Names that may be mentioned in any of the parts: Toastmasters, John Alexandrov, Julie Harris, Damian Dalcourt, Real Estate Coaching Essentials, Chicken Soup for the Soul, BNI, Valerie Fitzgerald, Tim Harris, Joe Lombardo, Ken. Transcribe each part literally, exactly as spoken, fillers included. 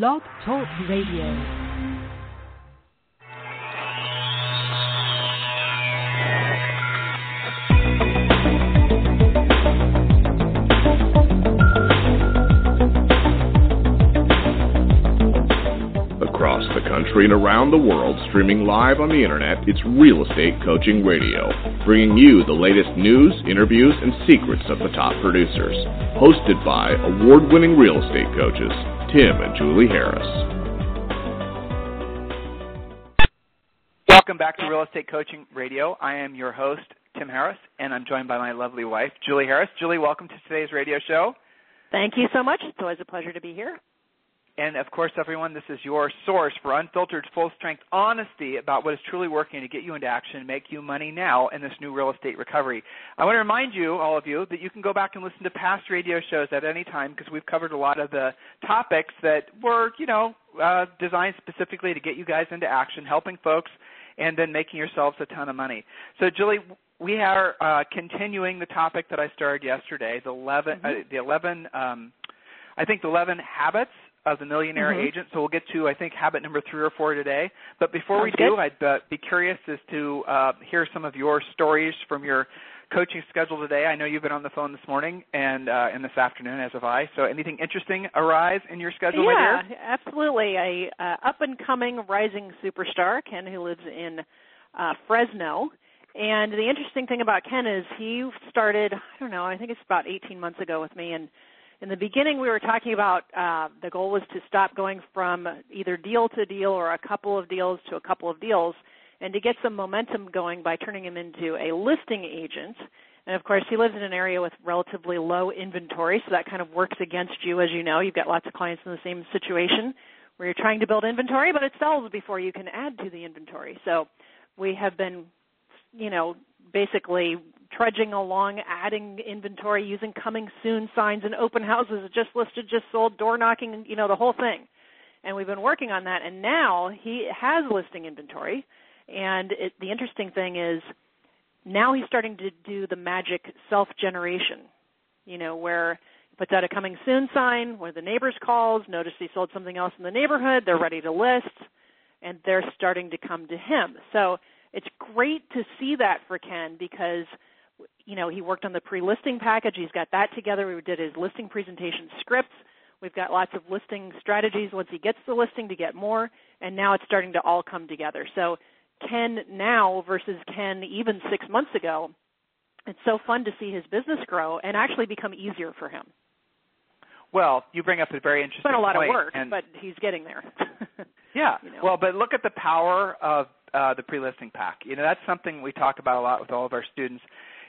Blog Talk Radio. Country and around the world, streaming live on the internet, it's Real Estate Coaching Radio, bringing you the latest news, interviews, and secrets of the top producers. Hosted by award-winning real estate coaches, Tim and Julie Harris. Welcome back to Real Estate Coaching Radio. I am your host, Tim Harris, and I'm joined by my lovely wife, Julie Harris. Julie, welcome to today's radio show. Thank you so much. It's always a pleasure to be here. And, of course, everyone, this is your source for unfiltered, full-strength honesty about what is truly working to get you into action, make you money now in this new real estate recovery. I want to remind you, all of you, that you can go back and listen to past radio shows at any time because we've covered a lot of the topics that were, you know, uh, designed specifically to get you guys into action, helping folks, and then making yourselves a ton of money. So, Julie, we are uh, continuing the topic that I started yesterday, the eleven, mm-hmm. uh, the eleven um, I think the eleven habits of the millionaire mm-hmm. agent. So we'll get to, I think, habit number three or four today. But before Sounds we do, good. I'd uh, be curious as to uh, hear some of your stories from your coaching schedule today. I know you've been on the phone this morning and, uh, and this afternoon, as have I. So anything interesting arise in your schedule, my dear? Yeah, absolutely. A uh, up-and-coming rising superstar, Ken, who lives in uh, Fresno. And the interesting thing about Ken is he started, I don't know, I think it's about eighteen months ago with me, and in the beginning, we were talking about uh, the goal was to stop going from either deal to deal or a couple of deals to a couple of deals and to get some momentum going by turning him into a listing agent. And, of course, he lives in an area with relatively low inventory, so that kind of works against you, as you know. You've got lots of clients in the same situation where you're trying to build inventory, but it sells before you can add to the inventory. So we have been, you know, basically trudging along, adding inventory, using coming soon signs and open houses, just listed, just sold, door knocking, you know, the whole thing. And we've been working on that. And now he has listing inventory. And it, the interesting thing is now he's starting to do the magic self-generation, you know, where he puts out a coming soon sign, where the neighbors calls, notice he sold something else in the neighborhood, they're ready to list, and they're starting to come to him. So it's great to see that for Ken because, you know, he worked on the pre-listing package. He's got that together. We did his listing presentation scripts. We've got lots of listing strategies once he gets the listing to get more, and now it's starting to all come together. So Ken now versus Ken even six months ago, it's so fun to see his business grow and actually become easier for him. Well, you bring up a very interesting point. It's been a lot of work, but he's getting there. Yeah. You know? Well, but look at the power of uh, the pre-listing pack. You know, that's something we talk about a lot with all of our students.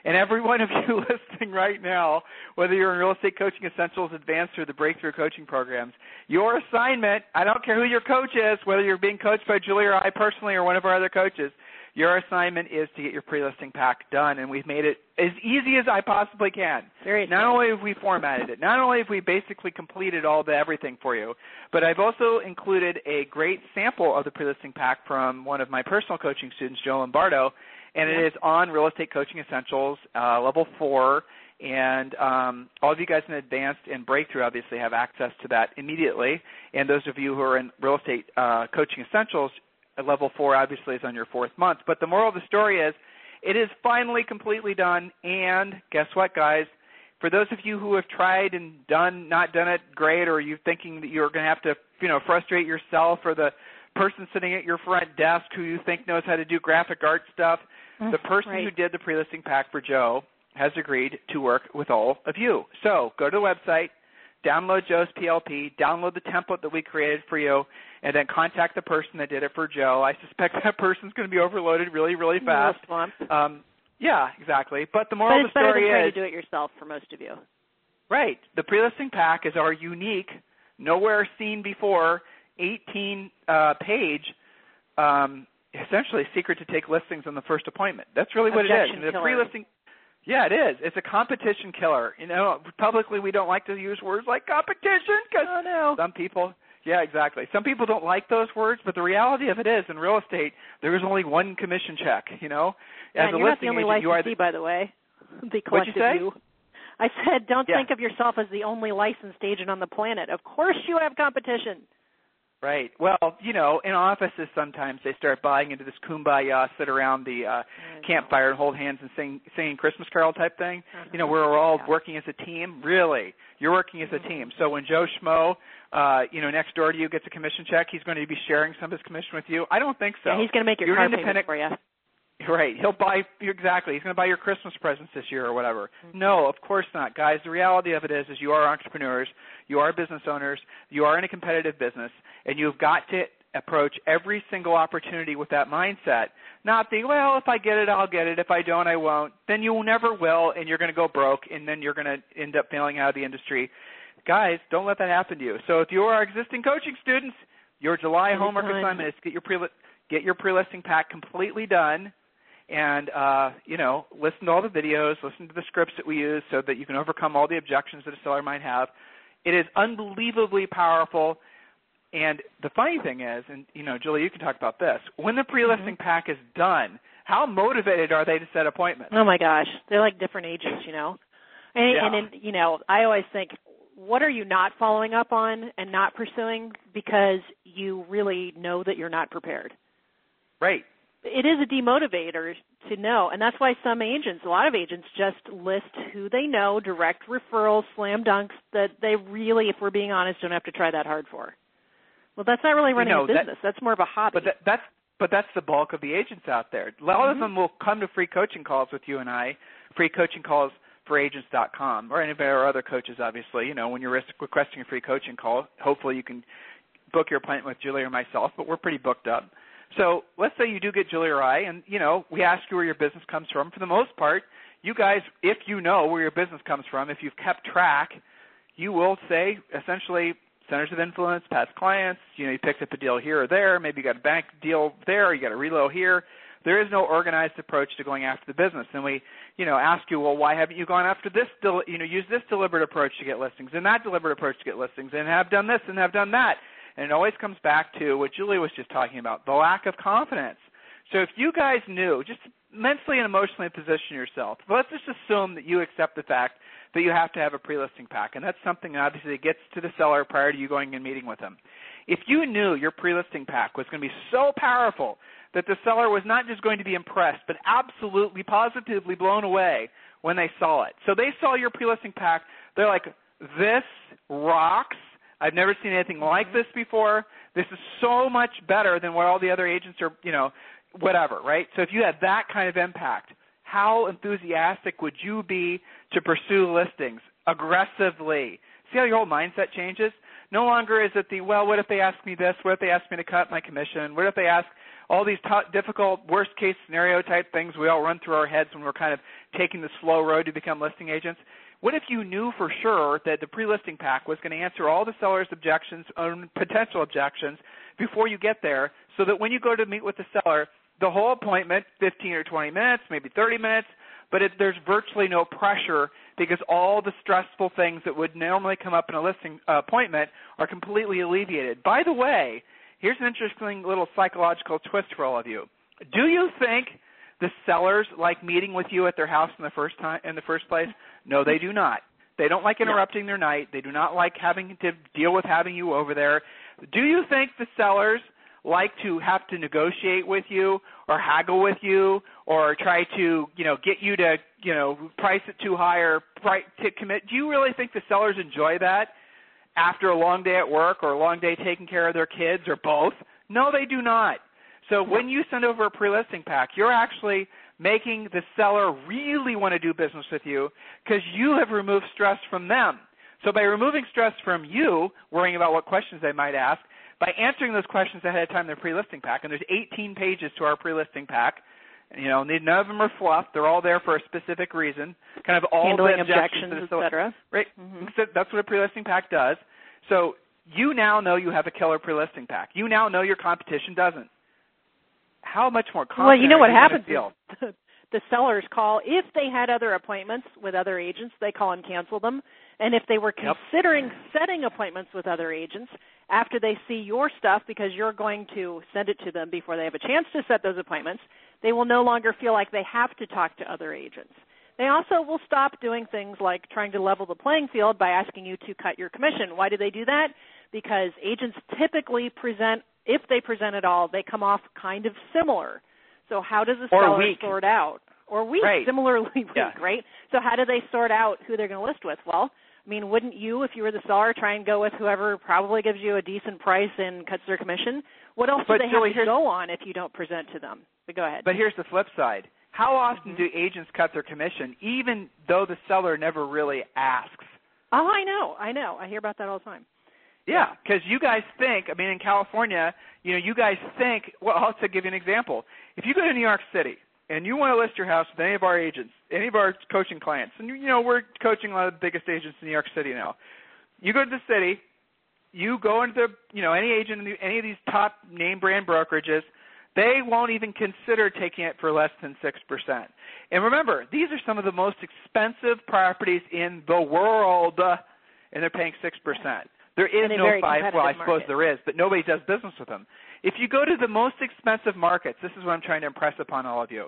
And every one of you listening right now, whether you're in Real Estate Coaching Essentials, Advanced, or the Breakthrough Coaching Programs, your assignment, I don't care who your coach is, whether you're being coached by Julie or I personally or one of our other coaches, your assignment is to get your pre-listing pack done, and we've made it as easy as I possibly can. Seriously. Not only have we formatted it, not only have we basically completed all the everything for you, but I've also included a great sample of the pre-listing pack from one of my personal coaching students, Joe Lombardo, and it is on Real Estate Coaching Essentials, uh, Level four, and um, all of you guys in Advanced and Breakthrough obviously have access to that immediately, and those of you who are in Real Estate uh, Coaching Essentials, Level four obviously is on your fourth month. But the moral of the story is it is finally completely done, and guess what, guys? For those of you who have tried and done not done it, great, or you're thinking that you're going to have to, you know, frustrate yourself or the person sitting at your front desk who you think knows how to do graphic art stuff, the person right. who did the pre-listing pack for Joe has agreed to work with all of you. So go to the website, download Joe's P L P, download the template that we created for you, and then contact the person that did it for Joe. I suspect that person's going to be overloaded really, really fast. Um, yeah, exactly. But the moral but of the story is... But it's better than trying to do it yourself for most of you. Right. The pre-listing pack is our unique, nowhere seen before, eighteen-page uh, um essentially secret to take listings on the first appointment. That's really what Objection it is. The pre-listing, yeah, it is. It's a competition killer. You know, publicly we don't like to use words like competition because oh, no. some people, yeah, exactly. Some people don't like those words, but the reality of it is in real estate there is only one commission check, you know. Yeah, as and a you're listing not the only agent, you are the, by the way. The collective you. I said don't yeah. think of yourself as the only licensed agent on the planet. Of course you have competition. Right. Well, you know, in offices sometimes they start buying into this kumbaya, sit around the uh, campfire and hold hands and sing singing Christmas Carol type thing. Uh-huh. You know, where we're all yeah. working as a team. Really, you're working as a team. So when Joe Schmo, uh, you know, next door to you gets a commission check, he's going to be sharing some of his commission with you. I don't think so. Yeah, he's going to make your you're car independent- payment for you. Right. He'll buy – exactly. He's going to buy your Christmas presents this year or whatever. Mm-hmm. No, of course not. Guys, the reality of it is is you are entrepreneurs, you are business owners, you are in a competitive business, and you've got to approach every single opportunity with that mindset, not the, well, if I get it, I'll get it. If I don't, I won't. Then you never will, and you're going to go broke, and then you're going to end up failing out of the industry. Guys, don't let that happen to you. So if you are existing coaching students, your July Anytime. homework assignment is get your pre- get your pre-listing pack completely done. And, uh, you know, listen to all the videos, listen to the scripts that we use so that you can overcome all the objections that a seller might have. It is unbelievably powerful. And the funny thing is, and, you know, Julie, you can talk about this, when the pre-listing mm-hmm. pack is done, how motivated are they to set appointments? Oh, my gosh. They're like different ages, you know. And, yeah. and, and you know, I always think, what are you not following up on and not pursuing because you really know that you're not prepared? Right. It is a demotivator to know, and that's why some agents, a lot of agents, just list who they know, direct referrals, slam dunks that they really, if we're being honest, don't have to try that hard for. Well, that's not really running you know, a business. That, that's more of a hobby. But that, that's but that's the bulk of the agents out there. A lot mm-hmm. of them will come to free coaching calls with you and I, free coaching calls for agents dot com, or any of our other coaches, obviously. You know, when you're requesting a free coaching call, hopefully you can book your appointment with Julie or myself, but we're pretty booked up. So let's say you do get Julie or I, and, you know, we ask you where your business comes from. For the most part, you guys, if you know where your business comes from, if you've kept track, you will say essentially centers of influence, past clients, you know, you picked up a deal here or there, maybe you got a bank deal there, or you got a reload here. There is no organized approach to going after the business. And we, you know, ask you, well, why haven't you gone after this, del- you know, use this deliberate approach to get listings and that deliberate approach to get listings and have done this and have done that. And it always comes back to what Julie was just talking about, the lack of confidence. So if you guys knew, just mentally and emotionally position yourself, let's just assume that you accept the fact that you have to have a pre-listing pack. And that's something that obviously gets to the seller prior to you going and meeting with them. If you knew your pre-listing pack was going to be so powerful that the seller was not just going to be impressed, but absolutely positively blown away when they saw it. So they saw your pre-listing pack. They're like, this rocks. I've never seen anything like this before. This is so much better than what all the other agents are, you know, whatever, right? So if you had that kind of impact, how enthusiastic would you be to pursue listings aggressively? See how your whole mindset changes? No longer is it the, well, what if they ask me this? What if they ask me to cut my commission? What if they ask all these t- difficult worst-case scenario type things we all run through our heads when we're kind of taking the slow road to become listing agents? What if you knew for sure that the pre-listing pack was going to answer all the seller's objections or potential objections before you get there so that when you go to meet with the seller, the whole appointment, fifteen or twenty minutes, maybe thirty minutes, but it, there's virtually no pressure because all the stressful things that would normally come up in a listing uh, appointment are completely alleviated. By the way, here's an interesting little psychological twist for all of you. Do you think the sellers like meeting with you at their house in the first time, in the first place? No, they do not. They don't like interrupting their night. They do not like having to deal with having you over there. Do you think the sellers like to have to negotiate with you or haggle with you or try to, you know, get you to, you know, price it too high or price to commit? Do you really think the sellers enjoy that after a long day at work or a long day taking care of their kids or both? No, they do not. So when you send over a pre-listing pack, you're actually making the seller really want to do business with you because you have removed stress from them. So by removing stress from you, worrying about what questions they might ask, by answering those questions ahead of time in the pre-listing pack, and there's eighteen pages to our pre-listing pack, you know, none of them are fluff. They're all there for a specific reason, kind of all handling the objections, objections et cetera. Right? Mm-hmm. So that's what a pre-listing pack does. So you now know you have a killer pre-listing pack. You now know your competition doesn't. How much more confident? Well, you know what happens? The, the sellers call. If they had other appointments with other agents, they call and cancel them. And if they were considering yep. setting appointments with other agents after they see your stuff, because you're going to send it to them before they have a chance to set those appointments, they will no longer feel like they have to talk to other agents. They also will stop doing things like trying to level the playing field by asking you to cut your commission. Why do they do that? because agents typically present, if they present at all, they come off kind of similar. So how does a seller sort out? Or weak, right. similarly weak, yeah. right? So how do they sort out who they're going to list with? Well, I mean, wouldn't you, if you were the seller, try and go with whoever probably gives you a decent price and cuts their commission? What else but do they Julie, have to go on if you don't present to them? But go ahead. But here's the flip side. How often mm-hmm. do agents cut their commission, even though the seller never really asks? Oh, I know. I know. I hear about that all the time. Yeah, because you guys think, I mean, in California, you know, you guys think, well, I'll also give you an example. If you go to New York City and you want to list your house with any of our agents, any of our coaching clients, and, you know, we're coaching a lot of the biggest agents in New York City now. You go to the city, you go into the, you know, any agent in the, any of these top name brand brokerages, they won't even consider taking it for less than six percent. And remember, these are some of the most expensive properties in the world, uh, and they're paying six percent. There is no five, well, I suppose market. There is, but nobody does business with them. If you go to the most expensive markets, this is what I'm trying to impress upon all of you.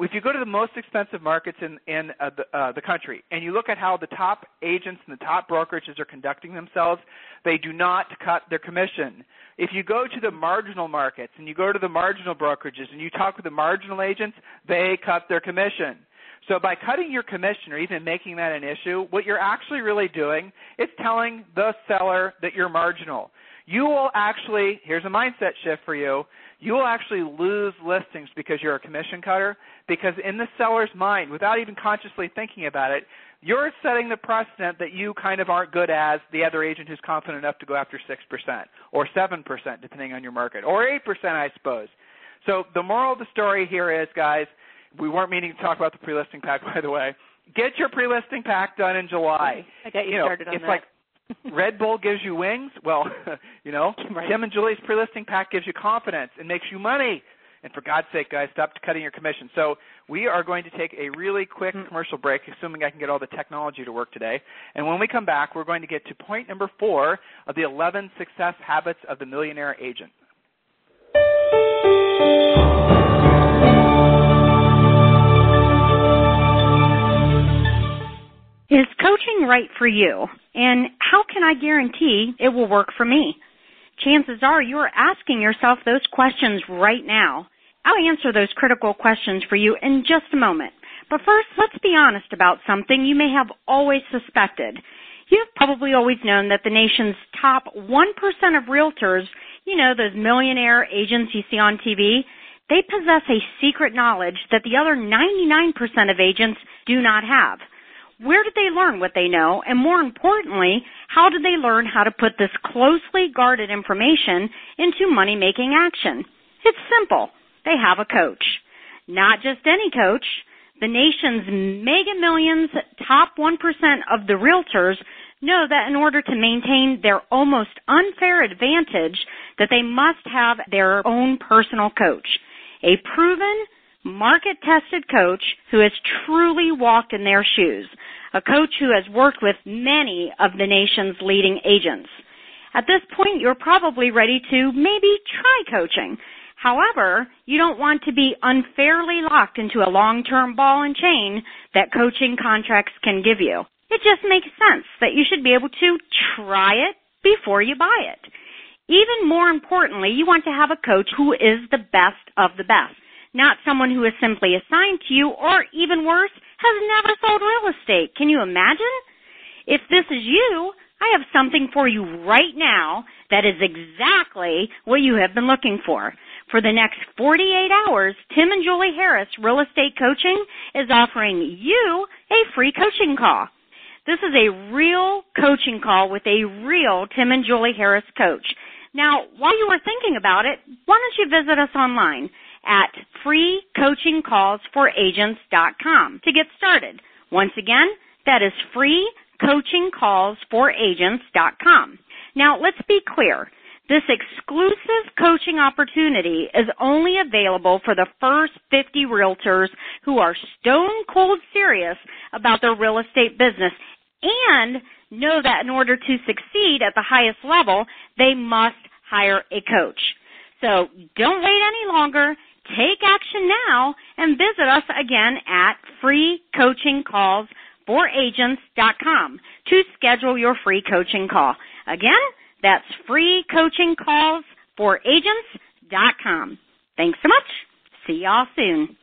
If you go to the most expensive markets in, in uh, the, uh, the country and you look at how the top agents and the top brokerages are conducting themselves, they do not cut their commission. If you go to the marginal markets and you go to the marginal brokerages and you talk with the marginal agents, they cut their commission. So by cutting your commission or even making that an issue, what you're actually really doing is telling the seller that you're marginal. You will actually, here's a mindset shift for you, you will actually lose listings because you're a commission cutter, because in the seller's mind, without even consciously thinking about it, you're setting the precedent that you kind of aren't good as the other agent who's confident enough to go after six percent or seven percent, depending on your market, or eight percent, I suppose. So the moral of the story here is, guys, we weren't meaning to talk about the pre-listing pack, by the way. Get your pre-listing pack done in July. I got you, you know, started on it's that. Like Red Bull gives you wings. Well, you know, right. Tim and Julie's pre-listing pack gives you confidence and makes you money. And for God's sake, guys, stop cutting your commission. So we are going to take a really quick mm. commercial break, assuming I can get all the technology to work today. And when we come back, we're going to get to point number four of the eleven success habits of the millionaire agent. Is coaching right for you? And how can I guarantee it will work for me? Chances are you're asking yourself those questions right now. I'll answer those critical questions for you in just a moment. But first, let's be honest about something you may have always suspected. You've probably always known that the nation's top one percent of realtors, you know, those millionaire agents you see on T V, they possess a secret knowledge that the other ninety-nine percent of agents do not have. Where did they learn what they know? And more importantly, how did they learn how to put this closely guarded information into money-making action? It's simple. They have a coach. Not just any coach. The nation's mega millions, top one percent of the realtors know that in order to maintain their almost unfair advantage, that they must have their own personal coach, a proven market-tested coach who has truly walked in their shoes, a coach who has worked with many of the nation's leading agents. At this point, you're probably ready to maybe try coaching. However, you don't want to be unfairly locked into a long-term ball and chain that coaching contracts can give you. It just makes sense that you should be able to try it before you buy it. Even more importantly, you want to have a coach who is the best of the best, not someone who is simply assigned to you or, even worse, has never sold real estate. Can you imagine? If this is you, I have something for you right now that is exactly what you have been looking for. For the next forty-eight hours, Tim and Julie Harris Real Estate Coaching is offering you a free coaching call. This is a real coaching call with a real Tim and Julie Harris coach. Now, while you are thinking about it, why don't you visit us online at free coaching calls for agents dot com to get started. Once again, that is free coaching calls for agents dot com. Now, let's be clear. This exclusive coaching opportunity is only available for the first fifty realtors who are stone cold serious about their real estate business and know that in order to succeed at the highest level, they must hire a coach. So don't wait any longer. Take action now and visit us again at free coaching calls for agents dot com to schedule your free coaching call. Again, That's free coaching calls for agents dot com. Thanks so much. See y'all soon.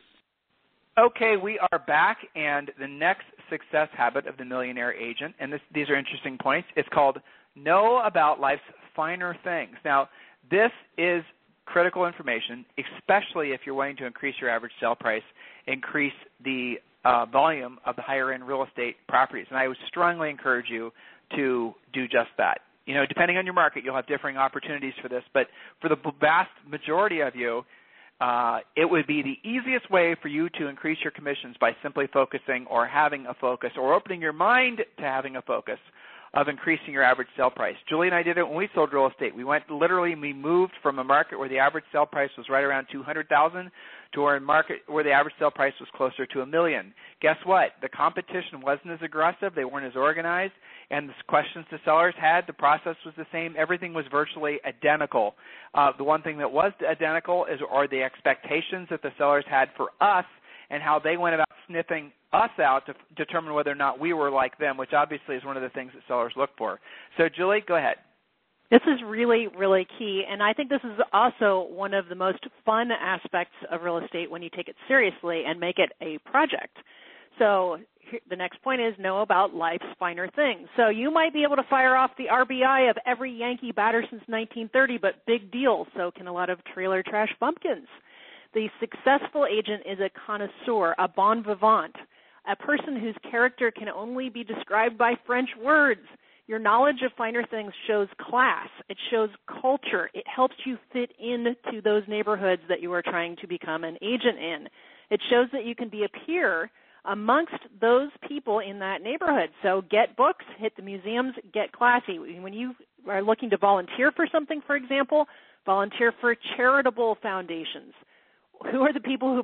Okay, we are back, and the next success habit of the millionaire agent, and this, these are interesting points, it's called Know About Life's Finer Things. Now, this is critical information, especially if you're wanting to increase your average sale price, increase the uh, volume of the higher-end real estate properties, and I would strongly encourage you to do just that. You know, depending on your market, you'll have differing opportunities for this, but for the vast majority of you, Uh, it would be the easiest way for you to increase your commissions by simply focusing or having a focus or opening your mind to having a focus of increasing your average sale price. Julie and I did it when we sold real estate. We went literally, we moved from a market where the average sale price was right around two hundred thousand dollars to a market where the average sale price was closer to a million. Guess what? The competition wasn't as aggressive. They weren't as organized. And the questions the sellers had, the process was the same. Everything was virtually identical. Uh, the one thing that was identical is are the expectations that the sellers had for us and how they went about sniffing us out to f- determine whether or not we were like them, which obviously is one of the things that sellers look for. So, Julie, go ahead. This is really, really key, and I think this is also one of the most fun aspects of real estate when you take it seriously and make it a project. So the next point is know about life's finer things. So you might be able to fire off the R B I of every Yankee batter since nineteen thirty, but big deal, so can a lot of trailer trash bumpkins. The successful agent is a connoisseur, a bon vivant, a person whose character can only be described by French words. Your knowledge of finer things shows class. It shows culture. It helps you fit into those neighborhoods that you are trying to become an agent in. It shows that you can be a peer amongst those people in that neighborhood. So get books, hit the museums, get classy. When you are looking to volunteer for something, for example, volunteer for charitable foundations. Who are the people who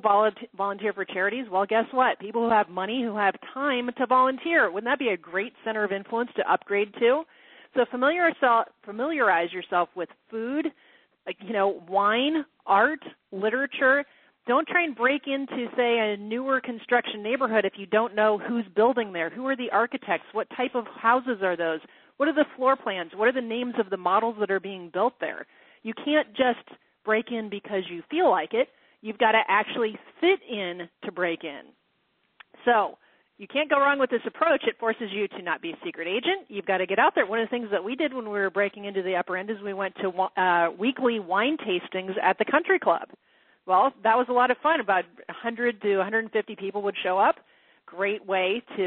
volunteer for charities? Well, guess what? People who have money, who have time to volunteer. Wouldn't that be a great center of influence to upgrade to? So familiarize yourself with food, you know, wine, art, literature. Don't try and break into, say, a newer construction neighborhood if you don't know who's building there. Who are the architects? What type of houses are those? What are the floor plans? What are the names of the models that are being built there? You can't just break in because you feel like it. You've got to actually fit in to break in. So you can't go wrong with this approach. It forces you to not be a secret agent. You've got to get out there. One of the things that we did when we were breaking into the upper end is we went to uh, weekly wine tastings at the country club. Well, that was a lot of fun. About one hundred to one hundred fifty people would show up. Great way to,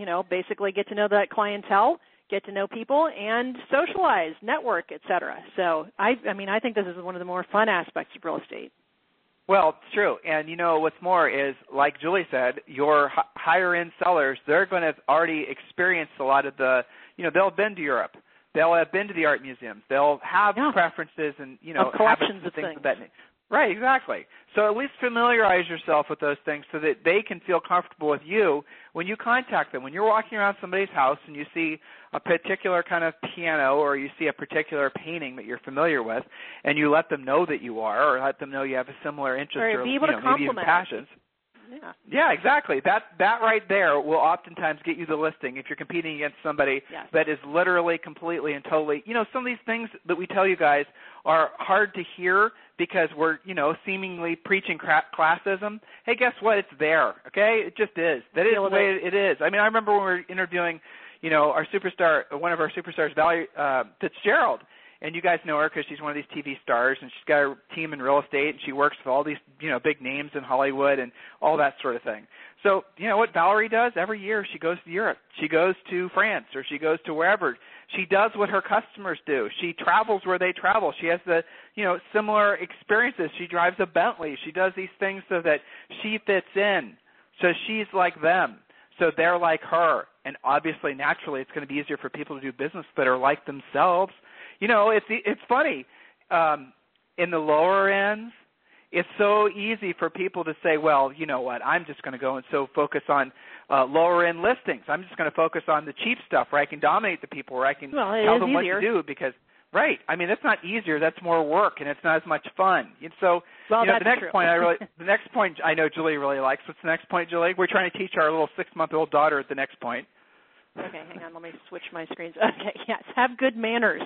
you know, basically get to know that clientele, get to know people, and socialize, network, et cetera. So, I, I mean, I think this is one of the more fun aspects of real estate. Well, it's true. And, you know, what's more is, like Julie said, your h- higher-end sellers, they're going to have already experienced a lot of the, you know, they'll have been to Europe. They'll have been to the art museums. They'll have yeah. preferences and, you know, collections of things. things. Of that nature. Right, exactly. So at least familiarize yourself with those things so that they can feel comfortable with you when you contact them. When you're walking around somebody's house and you see a particular kind of piano or you see a particular painting that you're familiar with and you let them know that you are or let them know you have a similar interest or, or be able you know, to compliment. Maybe even passions. Yeah. yeah, exactly. That that right there will oftentimes get you the listing if you're competing against somebody yes. that is literally, completely, and totally. You know, some of these things that we tell you guys are hard to hear because we're, you know, seemingly preaching classism. Hey, guess what? It's there, okay? It just is. That is the way it is. I mean, I remember when we were interviewing, you know, our superstar, one of our superstars, Valerie uh, Fitzgerald. And you guys know her because she's one of these T V stars, and she's got her team in real estate, and she works with all these, you know, big names in Hollywood and all that sort of thing. So, you know what Valerie does? Every year she goes to Europe. She goes to France, or she goes to wherever. She does what her customers do. She travels where they travel. She has the, you know, similar experiences. She drives a Bentley. She does these things so that she fits in. So she's like them. So they're like her. And obviously, naturally, it's going to be easier for people to do business that are like themselves. You know, it's it's funny. Um, in the lower ends, it's so easy for people to say, well, you know what, I'm just going to go and so focus on uh, lower-end listings. I'm just going to focus on the cheap stuff where I can dominate the people, where I can well, tell them easier. What to do because, right, I mean, that's not easier. That's more work, and it's not as much fun. And so well, you know, the next true. point I really, the next point I know Julie really likes. What's the next point, Julie? We're trying to teach our little six-month-old daughter at the next point. Okay, hang on. Let me switch my screens. Okay, yes, have good manners.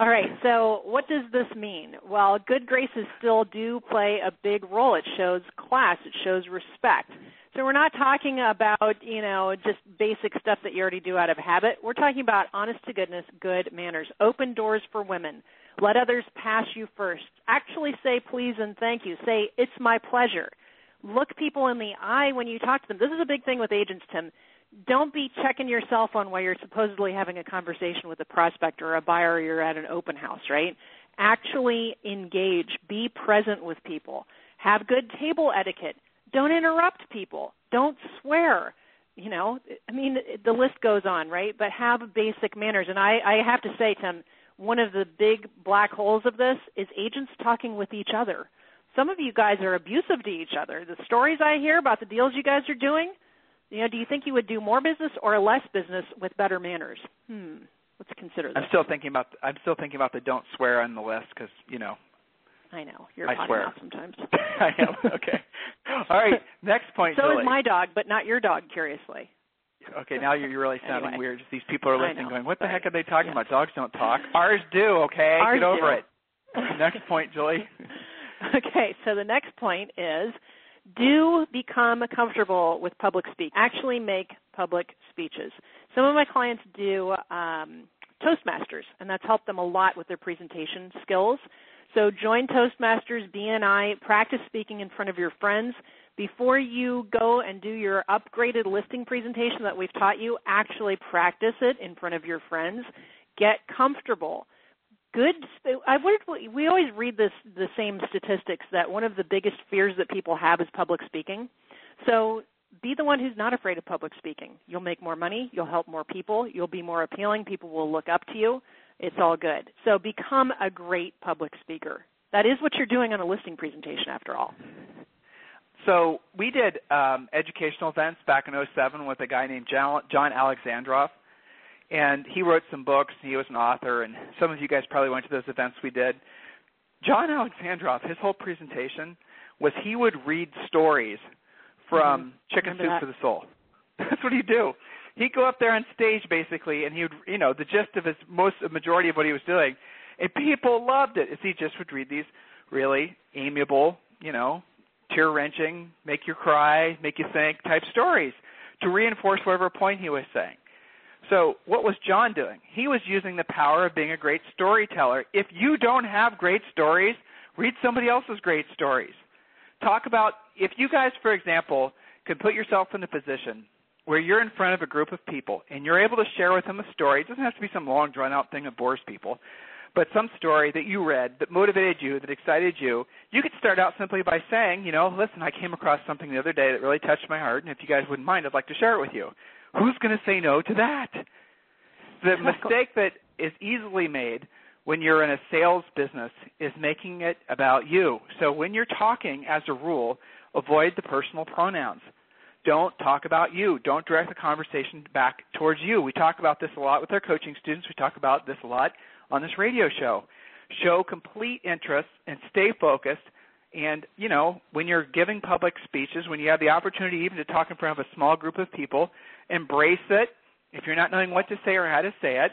All right, so what does this mean? Well, good graces still do play a big role. It shows class. It shows respect. So we're not talking about, you know, just basic stuff that you already do out of habit. We're talking about honest-to-goodness, good manners, open doors for women, let others pass you first, actually say please and thank you, say it's my pleasure, look people in the eye when you talk to them. This is a big thing with agents, Tim. Don't be checking your cell phone while you're supposedly having a conversation with a prospect or a buyer or you're at an open house, right? Actually engage. Be present with people. Have good table etiquette. Don't interrupt people. Don't swear. You know, I mean, the list goes on, right? But have basic manners. And I, I have to say, Tim, one of the big black holes of this is agents talking with each other. Some of you guys are abusive to each other. The stories I hear about the deals you guys are doing, you know, do you think you would do more business or less business with better manners? Hmm. Let's consider that. I'm still thinking about I'm still thinking about the don't swear on the list because, you know. I know. You're I swear. Out sometimes. I am. Okay. All right. Next point, So Julie. Is my dog, but not your dog, curiously. Okay. Now you're really sounding anyway. Weird. These people are listening going, what Sorry. The heck are they talking yeah. about? Dogs don't talk. Ours do, okay? Ours Get over do. It. Next point, Julie. Okay. So the next point is, do become comfortable with public speak. Actually make public speeches. Some of my clients do um, Toastmasters, and that's helped them a lot with their presentation skills. So join Toastmasters, B N I, practice speaking in front of your friends. Before you go and do your upgraded listing presentation that we've taught you, actually practice it in front of your friends. Get comfortable. Good. I wondered, we always read this, the same statistics that one of the biggest fears that people have is public speaking. So be the one who's not afraid of public speaking. You'll make more money. You'll help more people. You'll be more appealing. People will look up to you. It's all good. So become a great public speaker. That is what you're doing on a listing presentation after all. So we did um, educational events back in oh seven with a guy named John Alexandrov. And he wrote some books. He was an author, and some of you guys probably went to those events we did. John Alexandrov, his whole presentation was he would read stories from mm-hmm. Chicken Soup for the Soul. That's what he'd do. He'd go up there on stage, basically, and he would, you know, the gist of his most majority of what he was doing, and people loved it. Is he just would read these really amiable, you know, tear-wrenching, make you cry, make you think type stories to reinforce whatever point he was saying. So what was John doing? He was using the power of being a great storyteller. If you don't have great stories, read somebody else's great stories. Talk about if you guys, for example, could put yourself in the position where you're in front of a group of people and you're able to share with them a story. It doesn't have to be some long, drawn-out thing that bores people, but some story that you read that motivated you, that excited you. You could start out simply by saying, you know, listen, I came across something the other day that really touched my heart, and if you guys wouldn't mind, I'd like to share it with you. Who's going to say no to that? The mistake that is easily made when you're in a sales business is making it about you. So when you're talking, as a rule, avoid the personal pronouns. Don't talk about you. Don't direct the conversation back towards you. We talk about this a lot with our coaching students. We talk about this a lot on this radio show. Show complete interest and stay focused. And, you know, when you're giving public speeches, when you have the opportunity even to talk in front of a small group of people, embrace it. If you're not knowing what to say or how to say it,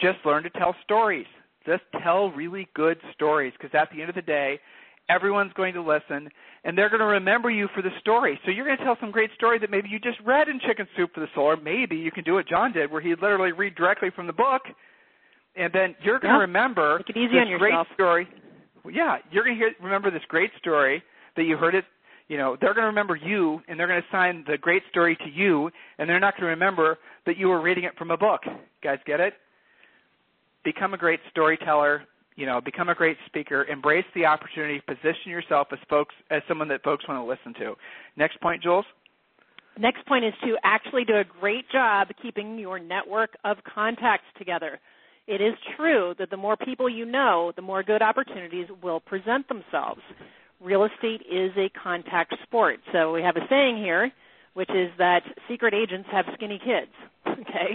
just learn to tell stories. Just tell really good stories because at the end of the day, everyone's going to listen, and they're going to remember you for the story. So you're going to tell some great story that maybe you just read in Chicken Soup for the Soul, or maybe you can do what John did where he literally read directly from the book, and then you're going yeah. to remember Make it easy this on yourself. Great story. Yeah, you're going to hear, remember this great story that you heard it, you know, they're going to remember you, and they're going to assign the great story to you, and they're not going to remember that you were reading it from a book. You guys get it? Become a great storyteller, you know, become a great speaker, embrace the opportunity, position yourself as folks, as someone that folks want to listen to. Next point, Jules? Next point is to actually do a great job keeping your network of contacts together. It is true that the more people you know, the more good opportunities will present themselves. Real estate is a contact sport. So we have a saying here, which is that secret agents have skinny kids. Okay?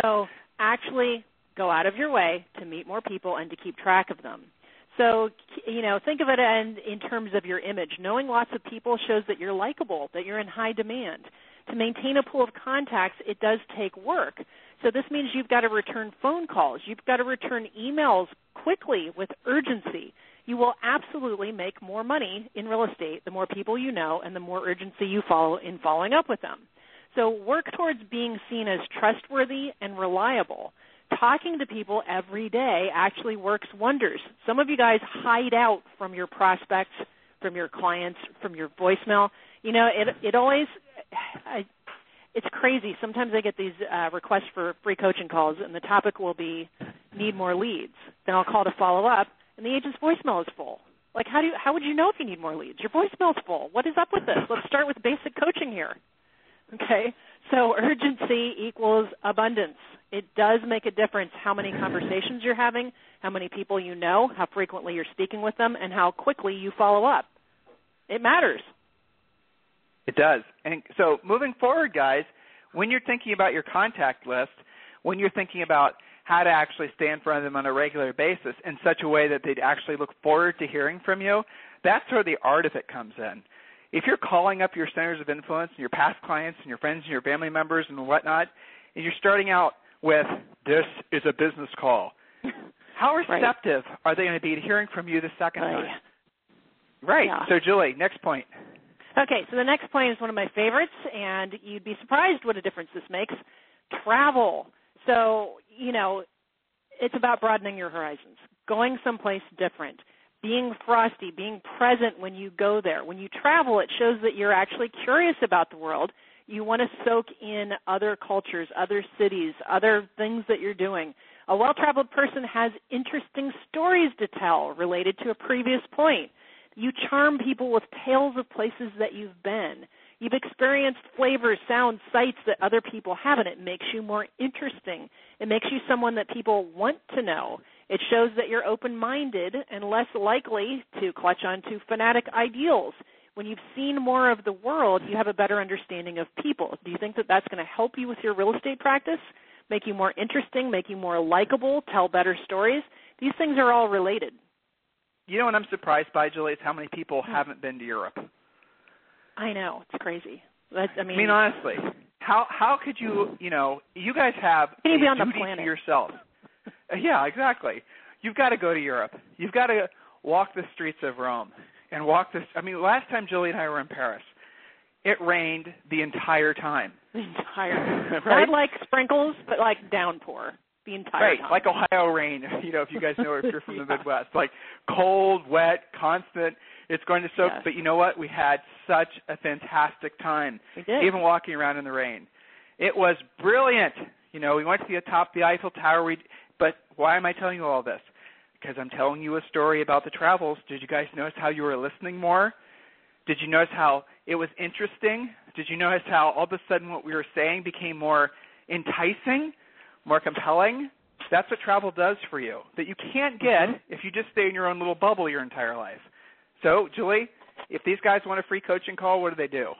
So actually go out of your way to meet more people and to keep track of them. So, you know, think of it in, in terms of your image. Knowing lots of people shows that you're likable, that you're in high demand. To maintain a pool of contacts, it does take work. So this means you've got to return phone calls. You've got to return emails quickly with urgency. You will absolutely make more money in real estate the more people you know and the more urgency you follow in following up with them. So work towards being seen as trustworthy and reliable. Talking to people every day actually works wonders. Some of you guys hide out from your prospects, from your clients, from your voicemail. You know, it it always I, it's crazy. Sometimes I get these uh, requests for free coaching calls, and the topic will be need more leads. Then I'll call to follow up, and the agent's voicemail is full. Like, how do you, how would you know if you need more leads? Your voicemail's full. What is up with this? Let's start with basic coaching here. Okay, so urgency equals abundance. It does make a difference how many conversations you're having, how many people you know, how frequently you're speaking with them, and how quickly you follow up. It matters. It does. And so moving forward, guys, when you're thinking about your contact list, when you're thinking about how to actually stay in front of them on a regular basis in such a way that they'd actually look forward to hearing from you, that's where the art of it comes in. If you're calling up your centers of influence and your past clients and your friends and your family members and whatnot, and you're starting out with, this is a business call, how receptive right. are they going to be to hearing from you the second right. time? Right. Yeah. So, Julie, next point. Okay, so the next point is one of my favorites, and you'd be surprised what a difference this makes. Travel. So, you know, it's about broadening your horizons, going someplace different. Being frosty, being present when you go there. When you travel, it shows that you're actually curious about the world. You want to soak in other cultures, other cities, other things that you're doing. A well-traveled person has interesting stories to tell related to a previous point. You charm people with tales of places that you've been. You've experienced flavors, sounds, sights that other people haven't. It makes you more interesting. It makes you someone that people want to know. It shows that you're open-minded and less likely to clutch onto fanatic ideals. When you've seen more of the world, you have a better understanding of people. Do you think that that's going to help you with your real estate practice, make you more interesting, make you more likable, tell better stories? These things are all related. You know what I'm surprised by, Julie, is how many people haven't been to Europe. I know. It's crazy. That's, I mean, I mean, honestly, how how could you, you know, you guys have a duty to yourself. Yeah, exactly. You've got to go to Europe. You've got to walk the streets of Rome and walk this. I mean, last time Julie and I were in Paris, it rained the entire time. The entire time. Right? Not like sprinkles, but like downpour the entire right, time. Right, like Ohio rain, you know, if you guys know if you're from yeah. the Midwest. Like cold, wet, constant. It's going to soak. Yes. But you know what? We had such a fantastic time, we did. Even walking around in the rain. It was brilliant. You know, we went to the top of the Eiffel Tower. We But why am I telling you all this? Because I'm telling you a story about the travels. Did you guys notice how you were listening more? Did you notice how it was interesting? Did you notice how all of a sudden what we were saying became more enticing, more compelling? That's what travel does for you, that you can't get mm-hmm. if you just stay in your own little bubble your entire life. So, Julie, if these guys want a free coaching call, what do they do?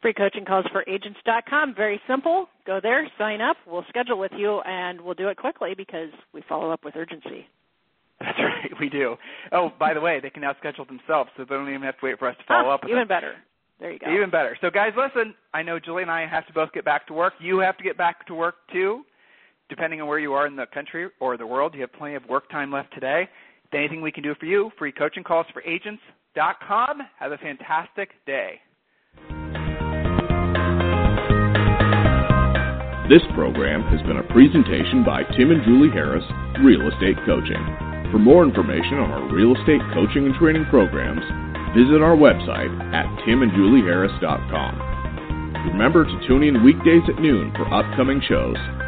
free coaching calls for agents dot com. Very simple. Go there, sign up. We'll schedule with you, and we'll do it quickly because we follow up with urgency. That's right. We do. Oh, by the way, they can now schedule themselves, so they don't even have to wait for us to follow ah, up with even them. Even better. There you go. Even better. So, guys, listen, I know Julie and I have to both get back to work. You have to get back to work, too. Depending on where you are in the country or the world, you have plenty of work time left today. If anything we can do for you, free coaching calls for agents dot com. Have a fantastic day. This program has been a presentation by Tim and Julie Harris, Real Estate Coaching. For more information on our real estate coaching and training programs, visit our website at tim and julie harris dot com. Remember to tune in weekdays at noon for upcoming shows.